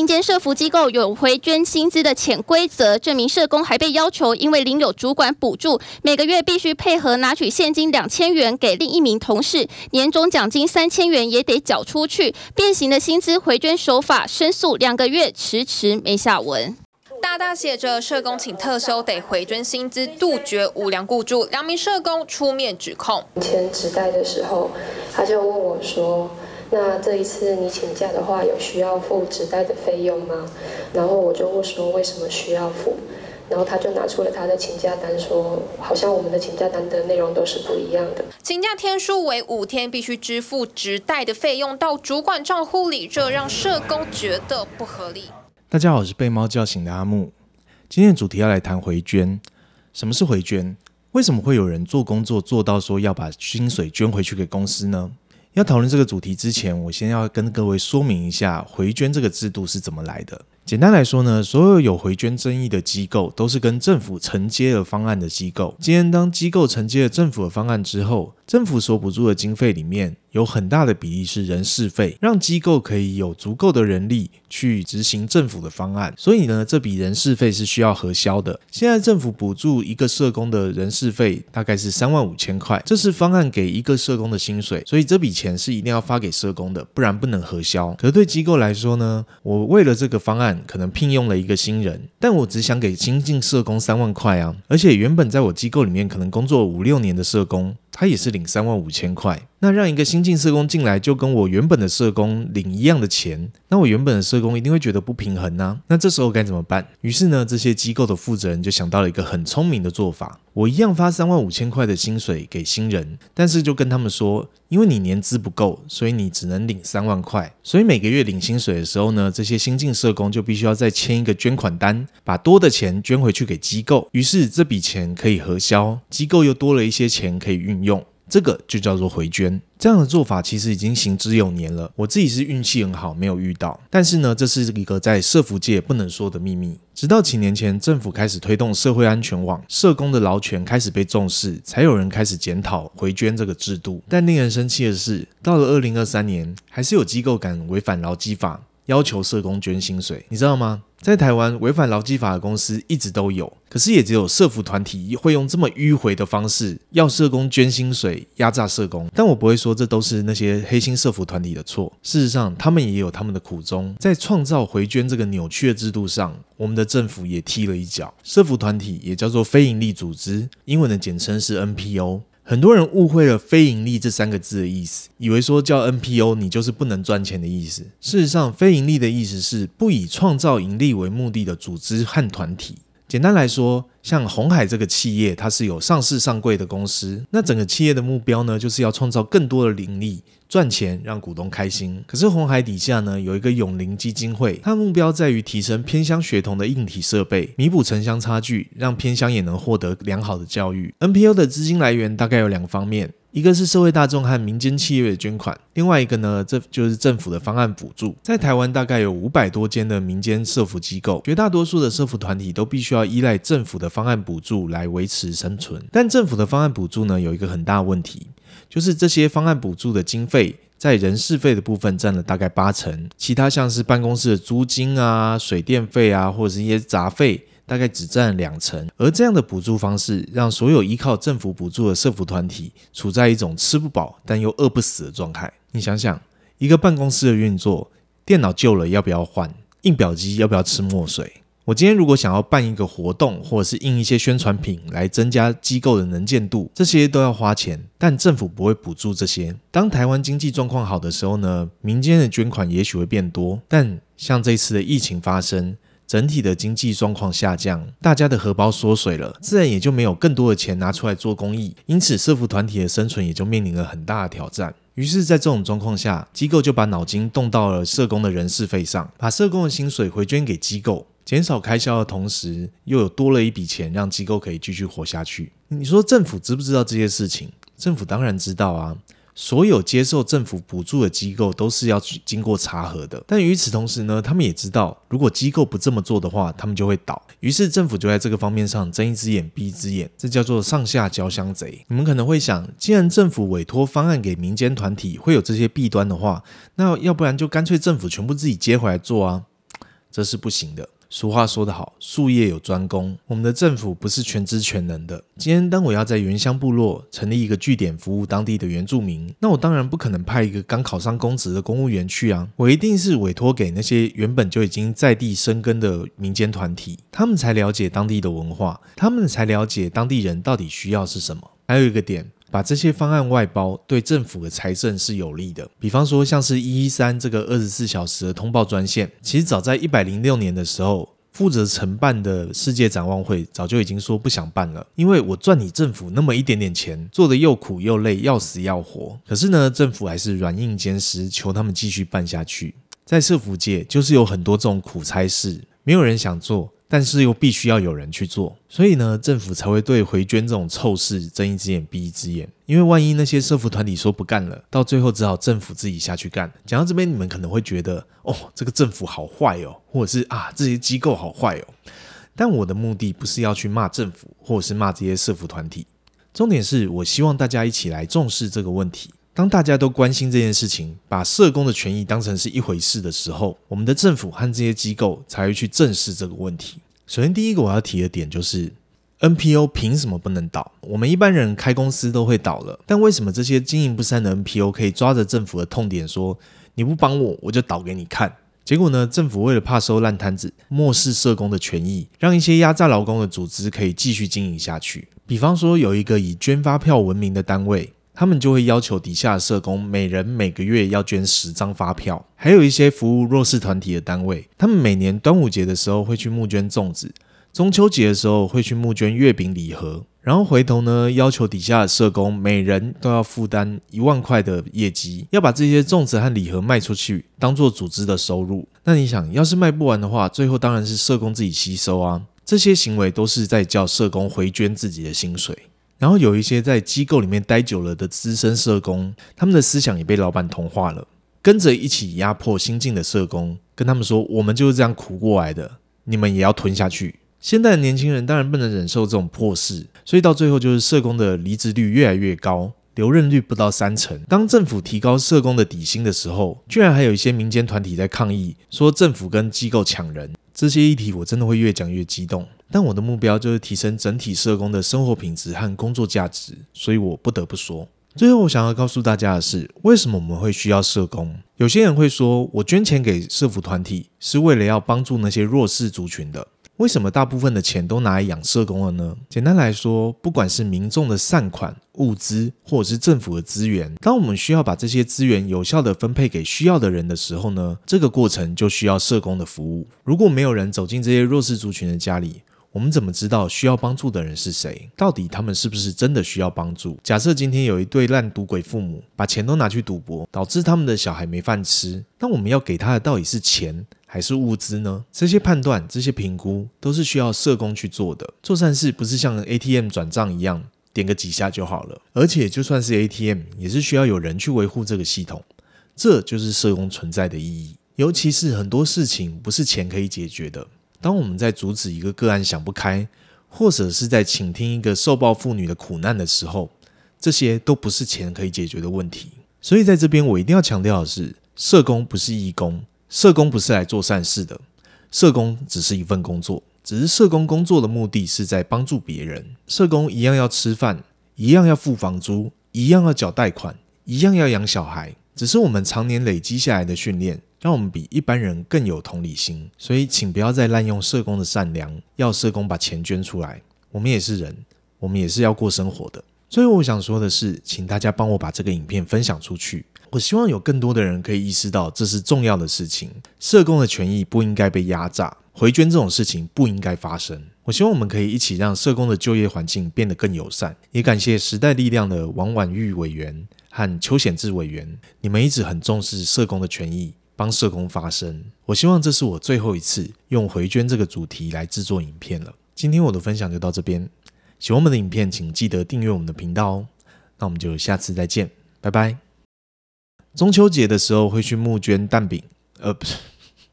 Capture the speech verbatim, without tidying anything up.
民间社福机构有回捐薪资的潜规则，这名社工还被要求，因为领有主管补助，每个月必须配合拿取现金两千元给另一名同事，年终奖金三千元也得缴出去。变形的薪资回捐手法申诉两个月，迟迟没下文。大大写着社工请特休得回捐薪资，杜绝无良雇主。两名社工出面指控。前职代的时候，他就问我说。那这一次你请假的话，有需要付职代的费用吗？然后我就问说为什么需要付，然后他就拿出了他的请假单说，好像我们的请假单的内容都是不一样的。请假天数为五天，必须支付职代的费用到主管账户里，这让社工觉得不合理。大家好，我是被猫叫醒的阿木。今天的主题要来谈回捐。什么是回捐？为什么会有人做工作做到说要把薪水捐回去给公司呢？要讨论这个主题之前，我先要跟各位说明一下回捐这个制度是怎么来的。简单来说呢，所有有回捐争议的机构都是跟政府承接了方案的机构。今天当机构承接了政府的方案之后，政府所补助的经费里面有很大的比例是人事费，让机构可以有足够的人力去执行政府的方案。所以呢，这笔人事费是需要核销的。现在政府补助一个社工的人事费大概是三万五千块，这是方案给一个社工的薪水，所以这笔钱是一定要发给社工的，不然不能核销。可是对机构来说呢，我为了这个方案可能聘用了一个新人，但我只想给新进社工三万块啊！而且原本在我机构里面可能工作五六年的社工，他也是领三万五千块。那让一个新进社工进来，就跟我原本的社工领一样的钱，那我原本的社工一定会觉得不平衡啊！那这时候该怎么办？于是呢，这些机构的负责人就想到了一个很聪明的做法。我一样发三万五千块的薪水给新人，但是就跟他们说，因为你年资不够，所以你只能领三万块。所以每个月领薪水的时候呢，这些新进社工就必须要再签一个捐款单，把多的钱捐回去给机构。于是这笔钱可以核销，机构又多了一些钱可以运用。这个就叫做回捐。这样的做法其实已经行之有年了，我自己是运气很好没有遇到，但是呢，这是一个在社福界不能说的秘密。直到几年前政府开始推动社会安全网，社工的劳权开始被重视，才有人开始检讨回捐这个制度。但令人生气的是，到了二零二三年还是有机构敢违反劳基法要求社工捐薪水，你知道吗？在台湾违反劳基法的公司一直都有，可是也只有社福团体会用这么迂回的方式要社工捐薪水压榨社工。但我不会说这都是那些黑心社福团体的错，事实上他们也有他们的苦衷。在创造回捐这个扭曲的制度上，我们的政府也踢了一脚。社福团体也叫做非营利组织，英文的简称是 N P O。很多人误会了非盈利这三个字的意思，以为说叫 N P O 你就是不能赚钱的意思。事实上，非盈利的意思是不以创造盈利为目的的组织和团体。简单来说，像鸿海这个企业，它是有上市上柜的公司，那整个企业的目标呢，就是要创造更多的盈利，赚钱让股东开心。可是鸿海底下呢，有一个永龄基金会，它的目标在于提升偏乡学童的硬体设备，弥补城乡差距，让偏乡也能获得良好的教育。 N P O 的资金来源大概有两方面，一个是社会大众和民间企业的捐款，另外一个呢，这就是政府的方案补助。在台湾大概有五百多间的民间社福机构，绝大多数的社福团体都必须要依赖政府的方案补助来维持生存。但政府的方案补助呢，有一个很大问题，就是这些方案补助的经费在人事费的部分占了大概八成，其他像是办公室的租金啊、水电费啊，或者是一些杂费大概只占两成，而这样的补助方式让所有依靠政府补助的社福团体处在一种吃不饱但又饿不死的状态。你想想，一个办公室的运作，电脑旧了要不要换？印表机要不要吃墨水？我今天如果想要办一个活动，或者是印一些宣传品来增加机构的能见度，这些都要花钱，但政府不会补助这些。当台湾经济状况好的时候呢，民间的捐款也许会变多，但像这次的疫情发生，整体的经济状况下降，大家的荷包缩水了，自然也就没有更多的钱拿出来做公益，因此社福团体的生存也就面临了很大的挑战。于是在这种状况下，机构就把脑筋动到了社工的人事费上，把社工的薪水回捐给机构，减少开销的同时又有多了一笔钱让机构可以继续活下去。你说政府知不知道这些事情？政府当然知道啊，所有接受政府补助的机构都是要经过查核的。但与此同时呢，他们也知道如果机构不这么做的话，他们就会倒。于是政府就在这个方面上睁一只眼闭一只眼，这叫做上下交相贼。你们可能会想，既然政府委托方案给民间团体会有这些弊端的话，那要不然就干脆政府全部自己接回来做啊。这是不行的。俗话说得好，术业有专攻，我们的政府不是全知全能的。今天当我要在原乡部落成立一个据点服务当地的原住民，那我当然不可能派一个刚考上公职的公务员去啊，我一定是委托给那些原本就已经在地生根的民间团体，他们才了解当地的文化，他们才了解当地人到底需要是什么。还有一个点，把这些方案外包对政府的财政是有利的。比方说像是一一三这个二十四小时的通报专线，其实早在一百零六年的时候，负责承办的世界展望会早就已经说不想办了，因为我赚你政府那么一点点钱，做得又苦又累，要死要活。可是呢，政府还是软硬兼施，求他们继续办下去。在社福界就是有很多这种苦差事，没有人想做，但是又必须要有人去做，所以呢，政府才会对回捐这种臭事睁一只眼闭一只眼。因为万一那些社福团体说不干了，到最后只好政府自己下去干。讲到这边，你们可能会觉得，哦，这个政府好坏哦，或者是啊，这些机构好坏哦。但我的目的不是要去骂政府，或者是骂这些社福团体，重点是我希望大家一起来重视这个问题。当大家都关心这件事情，把社工的权益当成是一回事的时候，我们的政府和这些机构才会去正视这个问题。首先第一个我要提的点就是 N P O 凭什么不能倒？我们一般人开公司都会倒了，但为什么这些经营不善的 N P O 可以抓着政府的痛点说，你不帮我我就倒给你看？结果呢，政府为了怕收烂摊子，漠视社工的权益，让一些压榨劳工的组织可以继续经营下去。比方说有一个以捐发票闻名的单位，他们就会要求底下的社工每人每个月要捐十张发票。还有一些服务弱势团体的单位，他们每年端午节的时候会去募捐粽子，中秋节的时候会去募捐月饼礼盒，然后回头呢，要求底下的社工每人都要负担一万块的业绩，要把这些粽子和礼盒卖出去，当做组织的收入。那你想，要是卖不完的话，最后当然是社工自己吸收啊。这些行为都是在叫社工回捐自己的薪水。然后有一些在机构里面待久了的资深社工，他们的思想也被老板同化了，跟着一起压迫新进的社工，跟他们说，我们就是这样苦过来的，你们也要吞下去。现在的年轻人当然不能忍受这种破事，所以到最后就是社工的离职率越来越高，留任率不到三成。当政府提高社工的底薪的时候，居然还有一些民间团体在抗议，说政府跟机构抢人。这些议题我真的会越讲越激动，但我的目标就是提升整体社工的生活品质和工作价值，所以我不得不说。最后我想要告诉大家的是，为什么我们会需要社工？有些人会说，我捐钱给社福团体是为了要帮助那些弱势族群的，为什么大部分的钱都拿来养社工了呢？简单来说，不管是民众的善款、物资，或者是政府的资源，当我们需要把这些资源有效地分配给需要的人的时候呢，这个过程就需要社工的服务。如果没有人走进这些弱势族群的家里，我们怎么知道需要帮助的人是谁？到底他们是不是真的需要帮助？假设今天有一对烂赌鬼父母，把钱都拿去赌博，导致他们的小孩没饭吃，那我们要给他的到底是钱还是物资呢？这些判断，这些评估都是需要社工去做的。做善事不是像 A T M 转账一样，点个几下就好了。而且就算是 A T M， 也是需要有人去维护这个系统。这就是社工存在的意义。尤其是很多事情不是钱可以解决的，当我们在阻止一个个案想不开，或者是在倾听一个受暴妇女的苦难的时候，这些都不是钱可以解决的问题。所以在这边我一定要强调的是，社工不是义工，社工不是来做善事的，社工只是一份工作，只是社工工作的目的是在帮助别人。社工一样要吃饭，一样要付房租，一样要缴贷款，一样要养小孩，只是我们常年累积下来的训练，让我们比一般人更有同理心。所以请不要再滥用社工的善良，要社工把钱捐出来。我们也是人，我们也是要过生活的。最后我想说的是，请大家帮我把这个影片分享出去，我希望有更多的人可以意识到这是重要的事情。社工的权益不应该被压榨，回捐这种事情不应该发生。我希望我们可以一起让社工的就业环境变得更友善。也感谢时代力量的王婉玉委员和邱显智委员，你们一直很重视社工的权益，帮社工发声。我希望这是我最后一次用回捐这个主题来制作影片了。今天我的分享就到这边，喜欢我们的影片请记得订阅我们的频道哦。那我们就下次再见，拜拜。中秋节的时候会去募捐蛋饼，呃不是